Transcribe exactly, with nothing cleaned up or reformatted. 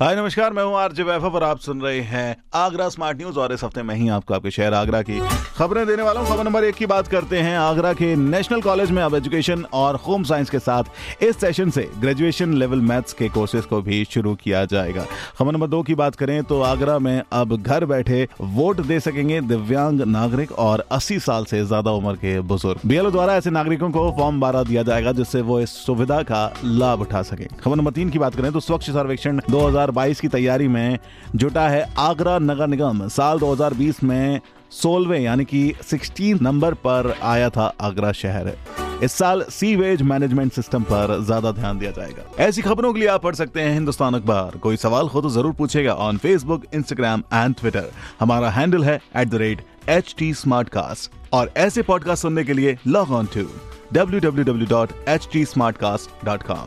हाय नमस्कार, मैं हूँ आरजे वैभव और आप सुन रहे हैं आगरा स्मार्ट न्यूज। और इस हफ्ते मैं ही आपको आपके शहर आगरा की खबरें देने वाला हूँ। खबर नंबर एक की बात करते हैं। आगरा के नेशनल कॉलेज में अब एजुकेशन और होम साइंस के साथ इस सेशन से ग्रेजुएशन लेवल मैथ्स के कोर्सेज को भी शुरू किया जाएगा। खबर नंबर दो की बात करें तो आगरा में अब घर बैठे वोट दे सकेंगे दिव्यांग नागरिक और अस्सी साल से ज्यादा उम्र के बुजुर्ग। बीएलओ द्वारा ऐसे नागरिकों को फॉर्म बारह दिया जाएगा जिससे वो इस सुविधा का लाभ उठा सके। खबर नंबर तीन की बात करें तो स्वच्छ सर्वेक्षण दो हजार बाईस की तैयारी में जुटा है आगरा नगर निगम। साल दो हजार बीस में सोलहवें यानी कि सोलह नंबर पर आया था आगरा शहर। इस साल सीवेज मैनेजमेंट सिस्टम पर ज्यादा ध्यान दिया जाएगा। ऐसी खबरों के लिए आप पढ़ सकते हैं हिंदुस्तान अखबार। कोई सवाल हो तो जरूर पूछेगा on Facebook, Instagram and Twitter. हमारा हैंडल है at the rate H T Smartcast. और ऐसे पॉडकास्ट सुनने के लिए log on to W W W dot H T Smartcast dot com.